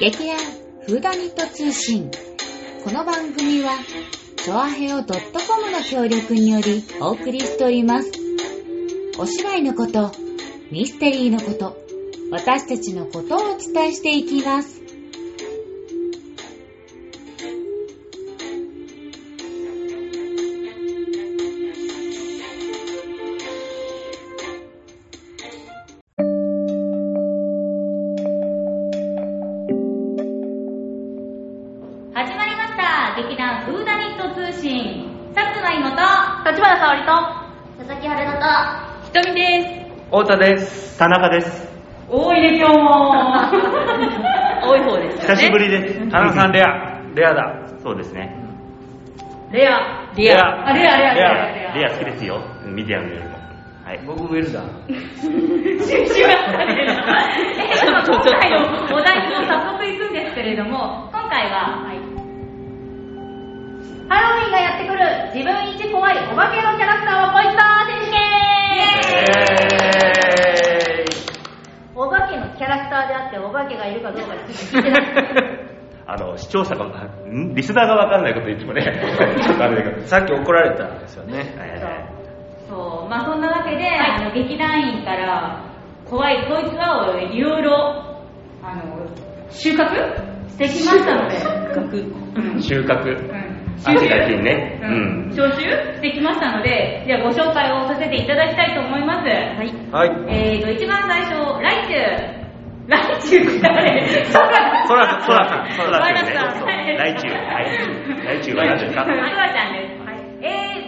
劇団フーダニット通信。この番組はチョアヘオ .com の協力によりお送りしております。お芝居のこと、ミステリーのこと、私たちのことをお伝えしていきます。太田です。田中です。多いね今日も。多い方ですかね。久しぶりです。田中さんレアだ。そうですね。レア好きですよ。ミディアムよりも。はい。僕ウェルダー。終了。今回のお題も早速いくんですけれども、今回は、はい、ハロウィンがやってくる自分一怖いお化けのキャラクターをポイント選手権。お化けのキャラクターであってお化けがいるかどうか聞いてない視聴者がリスナーが分かんないこと言ってもねちょっとあれだけどさっき怒られたんですよねそう、まあ、そんなわけで、はい、劇団員から怖いこいつはをいろいろ収穫してきましたので収穫ねうん、聴取してきましたので、じゃあご紹介をさせていただきたいと思います。はい。一番最初、来週誰？ソラちゃんです。はい。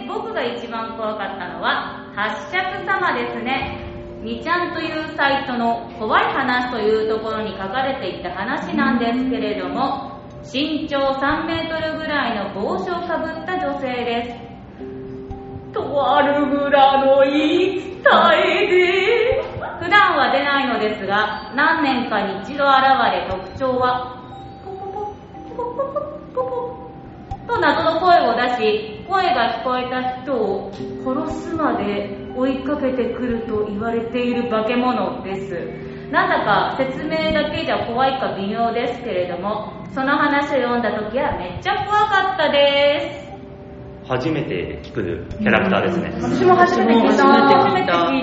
僕が一番怖かったのは八尺様ですね。みちゃんというサイトの怖い話というところに書かれていた話なんですけれども。身長3メートルぐらいの帽子をかぶった女性です。とある村の言い伝えで普段は出ないのですが、何年かに一度現れ特徴はポポポポポポポポと謎の声を出し、声が聞こえた人を殺すまで追いかけてくると言われている化け物です。なんだか説明だけじゃ怖いか微妙ですけれども。その話を読んだ時はめっちゃ怖かったです。初めて聞くキャラクターですね、うん、私も初めて聞い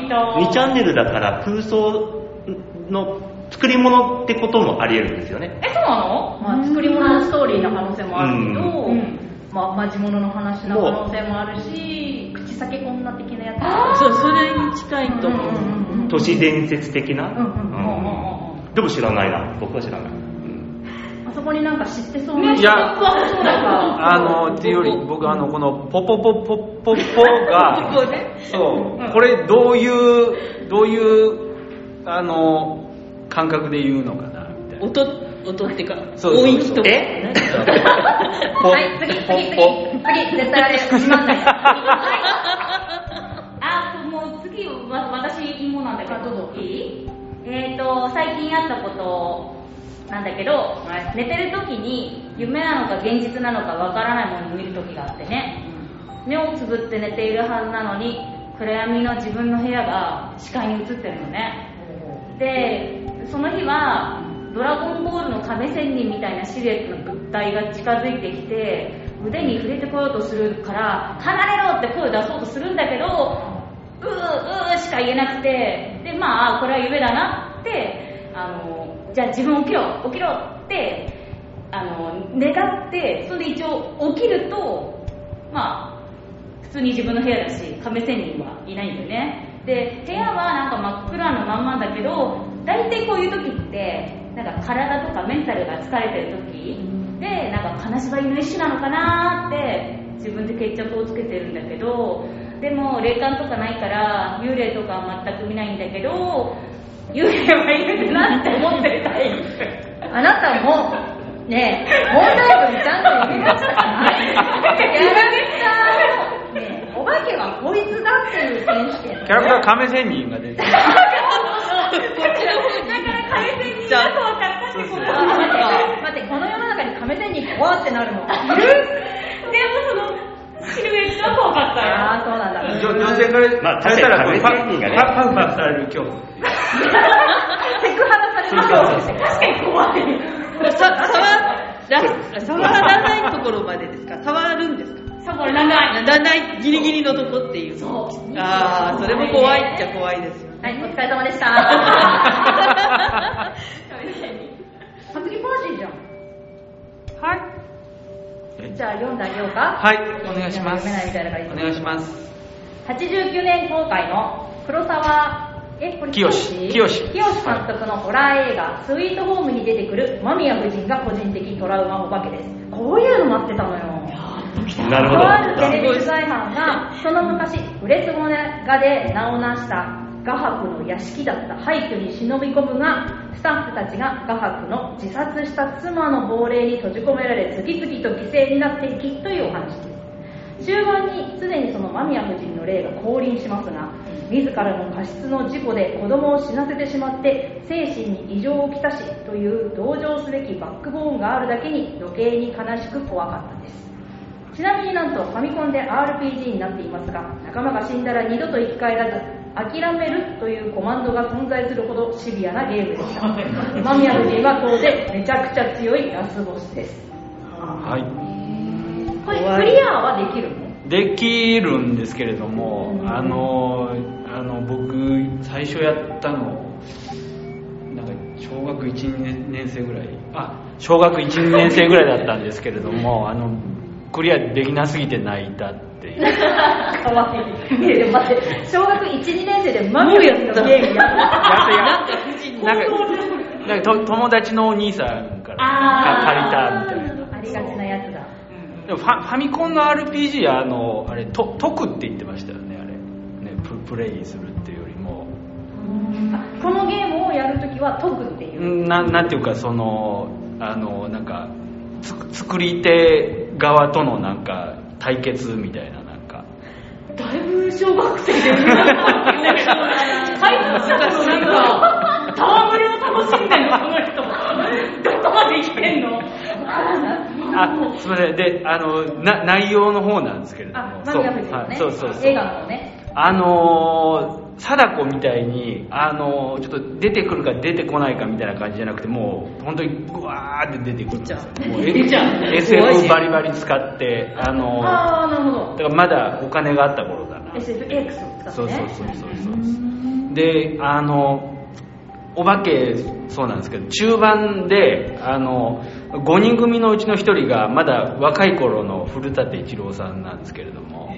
た。2チャンネルだから空想の作り物ってこともあり得るんですよね。そうなの、まあ、作り物のストーリーの可能性もあるけど、まあ、マジ物の話の可能性もあるし口裂け女的なやつ、そう、それに近いと思う、都市伝説的な、でも知らないな、僕は知らない。そこになんか知ってそうな人が怖そうだからっていうより僕このポポポポポポがそうこれどういう感覚で言うのかなみたいな音ってか音域とかはい次絶対あれしまんないもう次私もなんだけどいい最近あったことなんだけど、はい、寝てる時に夢なのか現実なのかわからないものを見る時があってね、目をつぶって寝ているはずなのに暗闇の自分の部屋が視界に映ってるのね。でその日はドラゴンボールの亀仙人みたいなシルエットの物体が近づいてきて腕に触れてこようとするから離れろって声を出そうとするんだけどうーしか言えなくて、でまあこれは夢だなってじゃあ自分起きろって願って、それで一応起きるとまあ普通に自分の部屋だし亀仙人はいないんだよね。で部屋はなんか真っ暗のまんまだけど、大体こういう時ってなんか体とかメンタルが疲れてる時でなんか金縛りの一種なのかなって自分で決着をつけてるんだけど、でも霊感とかないから幽霊とかは全く見ないんだけど幽霊はいるなって思ってたいあなたもねえ問題文ちゃんと読みましたかやられた、ね、お化けはこいつだっていう選手権、ね、キャラクター亀仙人が出てだから亀仙人だと分かったってことは待ってこの世の中に亀仙人怖ってなるのでもそのシルエットは怖かったよ。ああ、そうなんだ。女性から、まあ、されたら、パンされる今日。セクハラされる今日。確かに怖い。触らないところまでですか？触るんですか？触らない。ならないギリギリのとこっていう。そう。ああ、それも怖いっちゃ怖いですよね。はい、お疲れ様でした。さつきパーシーじゃん。はい。じゃあ読んであげようか。はい、お願いします。お願いします。89年公開の黒沢清監督のホラー映画「スイートホーム」に出てくる間宮夫人が個人的トラウマお化けです。こういうの待ってたのよ。なるほど。とあるテレビ取材班がその昔フレツモネガで名を成した画伯の屋敷だった廃墟に忍び込むが、スタッフたちが画伯の自殺した妻の亡霊に閉じ込められ次々と犠牲になっていきというお話です。終盤に常にその間宮夫人の霊が降臨しますが、自らの過失の事故で子供を死なせてしまって精神に異常をきたしという同情すべきバックボーンがあるだけに余計に悲しく怖かったです。ちなみになんとファミコンで RPG になっていますが、仲間が死んだら二度と生き返らず諦めるというコマンドが存在するほどシビアなゲームでした。間宮夫人は当然めちゃくちゃ強いラスボスです。はい。これクリアはできるの？できるんですけれども、うん、僕最初やったのなんか小学1年生ぐらい小学1年生ぐらいだったんですけれども、クリアできなすぎて泣いたっていう。かわいい。いや待って、小学1、2年生でマミオやったゲームなんか友達のお兄さんから借りたみたいな。ありがちなやつだ。ファミコンの RPG はあれ解くって言ってましたよね。あれね、 プレイするっていうよりも、このゲームをやるときは解くっていうなんていうか、そのなんか作り手側とのなんか対決みたいな、なんかだいぶ小学生でなんか戯れを楽しんでるのこの人。どこまで生きてんの？すみません。で、内容の方なんですけれども、そう映画のね、貞子みたいにちょっと出てくるか出てこないかみたいな感じじゃなくて、もう本当にグワーって出てくるんですよ。SF バリバリ使ってだからまだお金があった頃だな。 SFX を使ってね。そうで、お化けそうなんですけど、中盤で5人組のうちの1人がまだ若い頃の古舘一郎さんなんですけれども、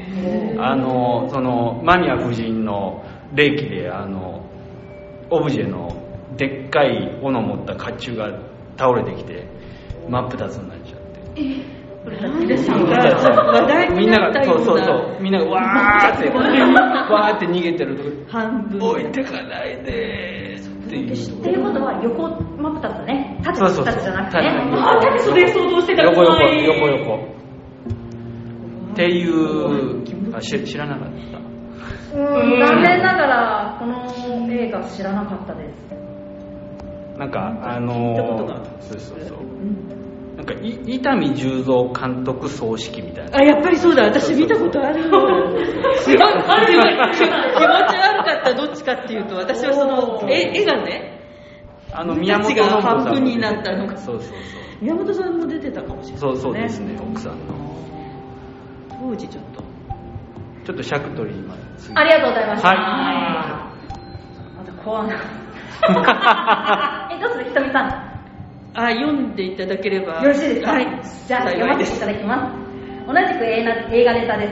その間宮夫人の霊気でオブジェのでっかい斧持った甲冑が倒れてきて真っ二つになっちゃって。古舘さんがみんながみんながわーって逃げてると置いてかないで。っていうことは横真っ二つね、縦真っ二つじゃなくてね、縦袖想像してたら怖い。横っていう知らなかった。残念ながらこの映画知らなかったです。なんかなんか伊丹十三監督葬式みたいな。やっぱりそうだ、私見たことある。あるよね。気持ち悪かったどっちかっていうと、私はその絵がね、宮本さんが半分になったのが、宮本さんも出てたかもしれない。そうですね、奥さんの当時ちょっと尺取り今ありがとうございました。また怖な。どうするひとみさん、読んでいただければよろしいですか？はい、じゃあ読ませていただきます。同じく映画ネタで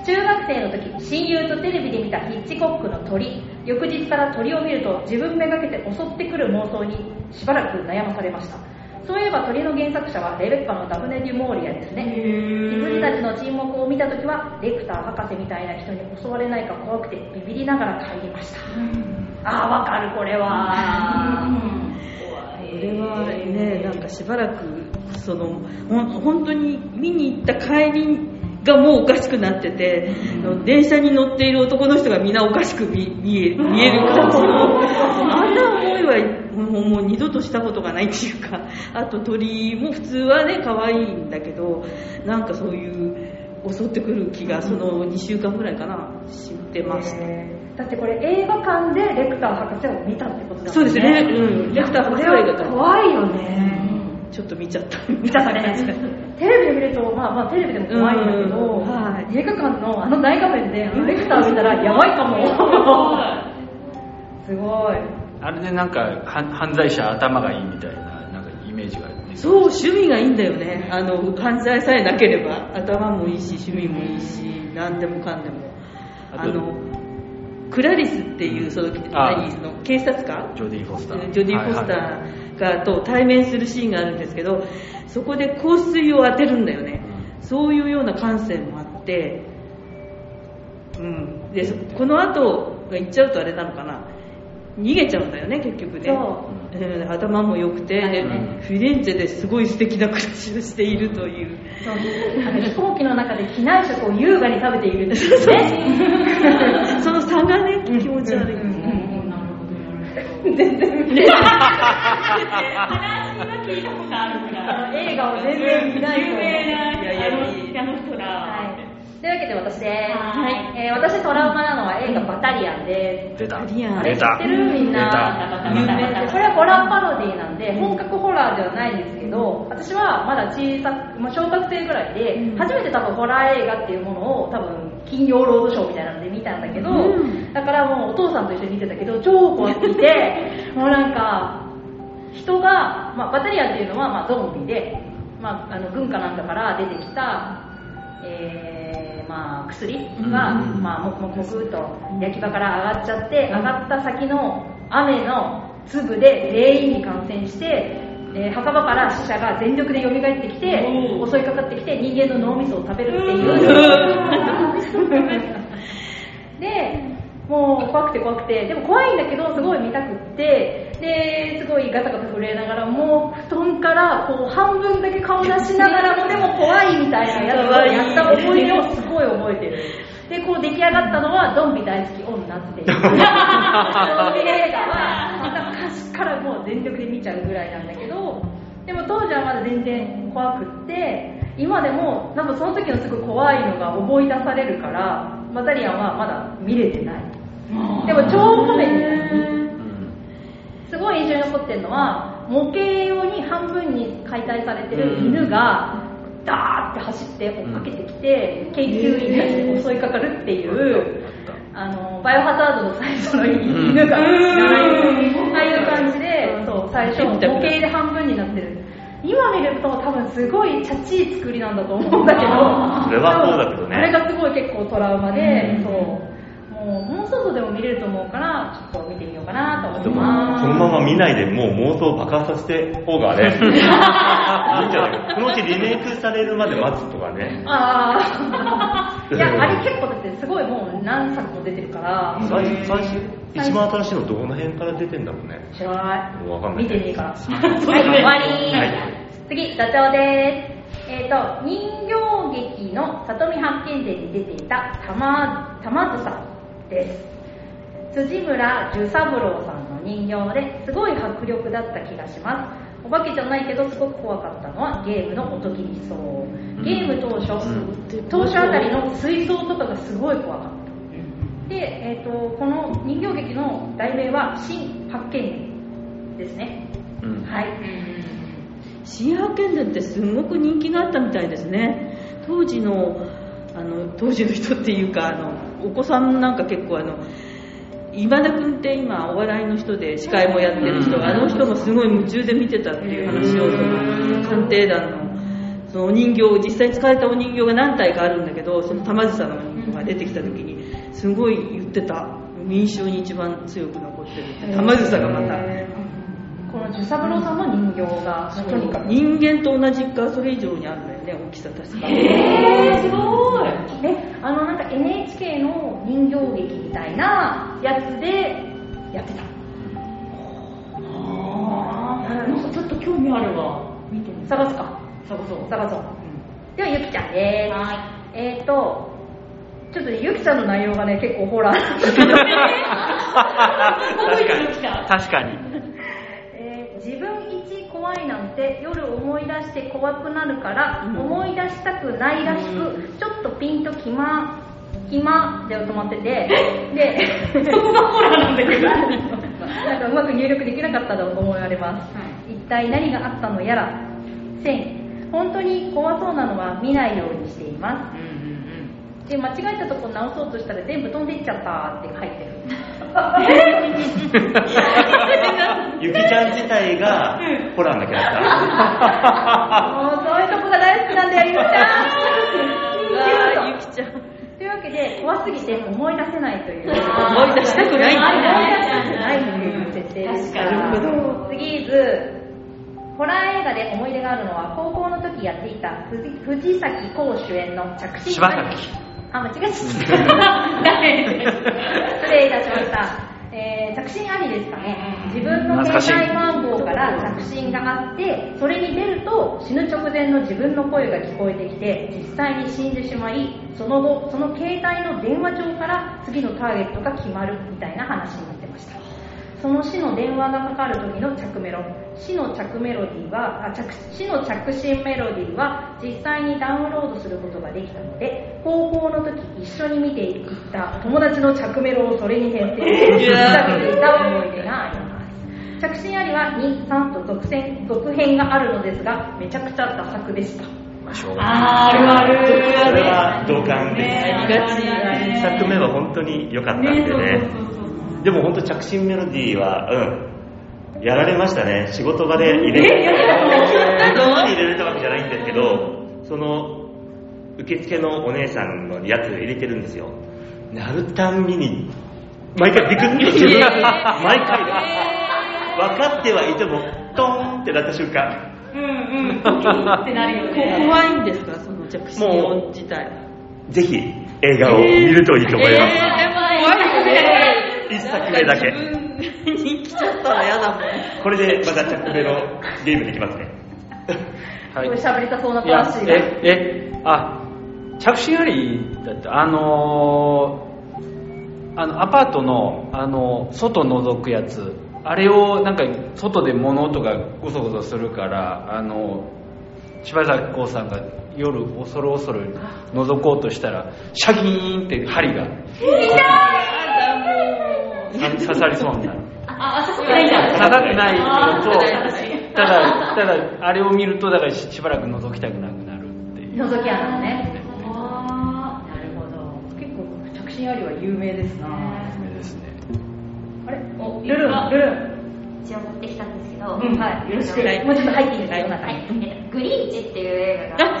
す。中学生の時、親友とテレビで見たヒッチコックの鳥、翌日から鳥を見ると自分めがけて襲ってくる妄想にしばらく悩まされました。そういえば鳥の原作者はレベッカのダブネ・デュモーリアですね。羊たちの沈黙を見た時はレクター博士みたいな人に襲われないか怖くてビビりながら帰りました。わかる、これは。俺はね、なんかしばらくその本当に見に行った帰りがもうおかしくなってて、電車に乗っている男の人がみんなおかしく見える感じのあんな思いはもう二度としたことがないっていうか、あと鳥も普通はね可愛いんだけど、なんかそういう襲ってくる気がその2週間ぐらいかなしてました。だってこれ映画館でレクター博士を見たってことだもんね。そうですね、レクター博士は映画館。怖いよね。ちょっと見ちゃった。見たかね。テレビで見ると、まあテレビでも怖いんだけど、映画館のあの大画面であのレクター見たらやばいかも。すごい。あれでなんか犯罪者頭がいいみたいな、なんかイメージがあるね。そう、趣味がいいんだよね。あの犯罪さえなければ頭もいいし趣味もいいし、何でもかんでも。あのクラリスっていうその警察官、ジョディ・フォスターがと対面するシーンがあるんですけど、そこで香水を当てるんだよね。そういうような感性もあって、うん、でこの後行っちゃうとあれなのかな、逃げちゃうんだよね結局ね。頭も良くて、フィレンツェですごい素敵な口をしているという。飛行機の中で機内食を優雅に食べているんですよね。その差がね気持ち悪い。全然話は聞いたことあるから映画を全然見ないと。有名なあの人だ。というわけで私です。私トラウマなのは映画バタリアンです。出た。あれ知ってる？みんな。これはホラーパロディなんで本格ホラーではないんですけど、私はまだ小さく、小学生ぐらいで、初めて多分ホラー映画っていうものを多分金曜ロードショーみたいなので見たんだけど、だからもうお父さんと一緒に見てたけど超怖くて、もうなんか人が、バタリアンっていうのはゾンビで、あの軍かなんかから出てきた。薬がもくもくと焼き場から上がっちゃって、上がった先の雨の粒で全員に感染して、墓場から死者が全力で蘇ってきて襲いかかってきて人間の脳みそを食べるっていうでもう怖くて怖くて、でも怖いんだけどすごい見たくって、ですごいガタガタ震えながらもう布団からこう半分だけ顔出しながらもでも怖いみたいなやつをやった思い出をすごい覚えてる。でこう出来上がったのはゾンビ大好き女っていうゾンビ映画はまた昔からもう全力で見ちゃうぐらいなんだけど、でも当時はまだ全然怖くって、今でもなんかその時のすごい怖いのが思い出されるから、バタリアンはまだ見れてない。でも超コメディ。すごい印象に残ってるのは、模型用に半分に解体されてる犬がダーって走って追っかけてきて研究員たちに襲いかかるっていう、あのバイオハザードの最初の犬がああいう感じで、そう最初模型で半分になってる。今見ると多分すごいチャチい作りなんだと思うんだけど、それはそうだけどね。あれがすごい結構トラウマで、そうもう外でも見れると思うからちょっと見てみようかなと思ってます。そのまま見ないでもう妄想爆発させて方がね。いいんじゃないか。このうちリメイクされるまで待つとかね。ああ。いやあれ結構だってすごいもう何作も出てるから。最初。一番新しいのどこの辺から出てんだろうね。知らない。わかんない。見てねえから。はい、終わりー。次、座長です。人形劇の里見八犬伝に出ていた玉津さんです。辻村寿三郎さんの人形ですごい迫力だった気がします。お化けじゃないけどすごく怖かったのはゲームの音切りそう。ゲーム当初あたりの水槽とかがすごい怖かった。でこの人形劇の題名は新八犬伝ですね、はい、新八犬伝ってすごく人気があったみたいですね。当時の人っていうか、お子さんなんか結構今田君って今お笑いの人で司会もやってる人、あの人もすごい夢中で見てたっていう話を、鑑定団のそのお人形、実際使えたお人形が何体かあるんだけど、その玉津さんの人形が出てきた時にすごい言ってた、印象に一番強く残ってるって玉津さんがまた、この寿三郎さんの人形がとにかく人間と同じかそれ以上にあるんだよね、大きさ確か。すごい。でなんか NHK の人形劇みたいなやつでやってた。なんかちょっと興味あるわ。見てみ探すか。探そう、ではゆきちゃんです。はい、ちょっとゆきちゃんの内容がね結構ホラー確かに自分一怖いなんて夜思い出して怖くなるから、思い出したくないらしく、ちょっとピンときまで止まっててでそこがホラーなんだけどなんかうまく入力できなかったと思われます、一体何があったのやら。点、本当に怖そうなのは見ないようにしています。うんうんうん、で間違えたとこ直そうとしたら全部飛んでいっちゃったって書いてる。ゆきちゃん自体がホラーなキャラクター。もうそういうとこが大好きなんだよ、ゆきちゃん。というわけで怖すぎて思い出せないという。思い出したくない。思い出したくないという設定ですから。なるほど。次ず。ホラー映画で思い出があるのは高校の時やっていた藤崎浩主演の着信バイキ。あ、間違えちゃった。失礼いたしました。着信ありですかね。自分の携帯番号から着信があって、それに出ると死ぬ直前の自分の声が聞こえてきて、実際に死んでしまい、その後その携帯の電話帳から次のターゲットが決まるみたいな話になってました。その死の電話がかかる時の着メロ、死の着信メロディーは実際にダウンロードすることができたので、高校の時一緒に見ていった友達の着メロをそれに変成して歌っていた思い出があります。着信ありは2、3と続編があるのですが、めちゃくちゃダ作でした。あるある。それは同感です。ありがちなね。作目は本当に良かったんでね。でも本当着信メロディーはやられましたね。仕事場で入れられたわけじゃないんですけど、その受付のお姉さんのやつ入れてるんですよ。なるたんびに毎回ビクッと自分が毎回分かってはいてもトーンってなった瞬間、ってなるよね。怖いんですか、その着信音自体。ぜひ映画を見るといいと思います。一作目だけ。に来ちゃったら嫌だもん。これでまた着メロゲームできますね。はい。これ喋りたそうな話。着信ありだって、アパートの外覗くやつ、あれをなんか外で物音がゴソゴソするから柴咲コウさんが夜恐る恐る覗こうとしたらシャギーンって針が。刺さりそうになる。刺さないんだ。刺さないのと、ただあれを見るとだからしばらく覗きたくなくなるっていう。覗き穴ね。ああ、なるほど。結構着信ありは有名ですな。有名ですね。あれ、ルルン。一応持ってきたんですけど、はい。よろしく。もうちょっと入っていいですか、はい。グリンチっていう映画があ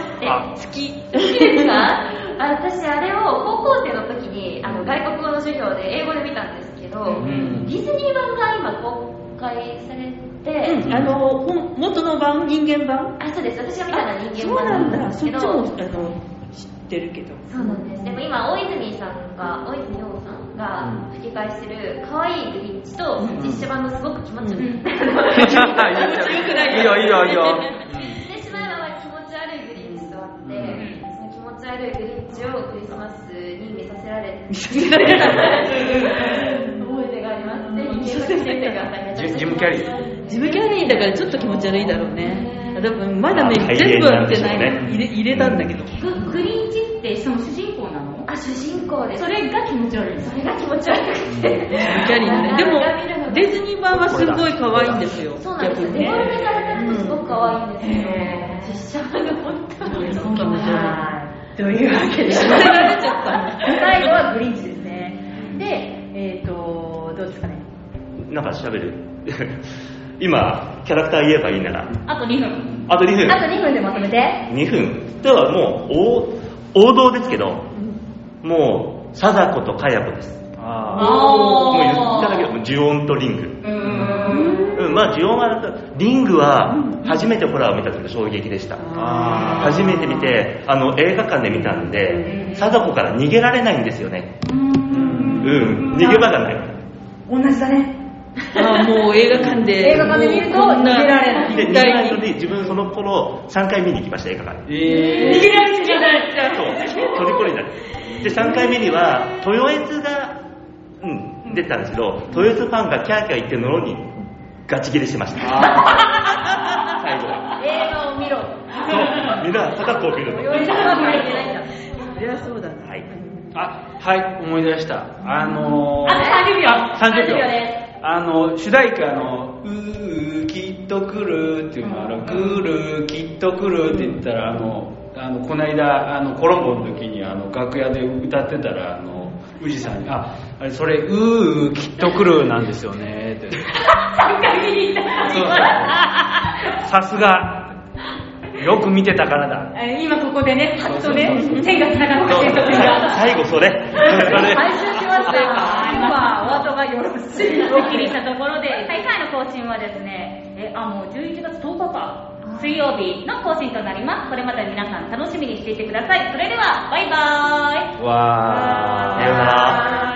って、好きですか？私あれを高校生の時に外国語の授業で英語で見たんです。ディズニー版が今公開されて、元の版、人間版。あ、そうです。私が見たのは人間版なんですけど、そっちも知ってるけど。そうなんです。でも今大泉洋さんが吹き替えしてる可愛いグリッチと実写版のすごく気持ち悪い。気持ちよくない。いいよいいよいいよ。実写版は気持ち悪いグリッチとあって、その気持ち悪いグリッチをクリスマスに見させられて。ジムキャリーだからちょっと気持ち悪いだろうね。多分まだね、全部は見てない、入れたんだけど。グリーンチってその主人公なの？あ、主人公です。それが気持ち悪くて。ジムキャリーね。でもディズニー版はすごい可愛いんですよ。そうなんですよ。デフォルメされてるとすごく可愛いんですけど、実写版が本当に気持ち悪い。というわけで最後はグリーンチですね。で、どうですかね。なんか喋る。今キャラクター言えばいいならあと2分でまとめて。2分ではもう王道ですけど、もう貞子とかや子です。もう言っただけでジュオンとリング。まあジュオンはリングは初めてホラーを見た時の衝撃でした。初めて見て映画館で見たんで、貞子から逃げられないんですよね。逃げ場がない。同じだね。もう映画館で見ると逃げられない。で、2回目で自分その頃3回見に行きました、映画館。逃げられちゃない。そう、とりこりになる。で、3回目には豊悦が出てたんですけど、豊悦ファンがキャーキャー言ってるのにガチ切れしてました。最後。映画を見ろ。そう、みんな高くを見るの。豊悦ファンがいけないんだ。そりゃそうだな。はい。あ、はい、思い出した。あと30秒。30秒ね。主題歌の「うーきっと来るっていうのは、来るきっと来るって言ったら、この間コロンボの時に楽屋で歌ってたら宇治さんにあれそれうーきっと来るなんですよねって3回見に行ったそうさすがよく見てたからだ。今ここでねパッとね線が繋がってる最後それ回収しました。今お後がよろしいお切りしたところで最下位の更新はですねもう11月10日か水曜日の更新となります。これまた皆さん楽しみにしていてください。それではバイバーイ。わー。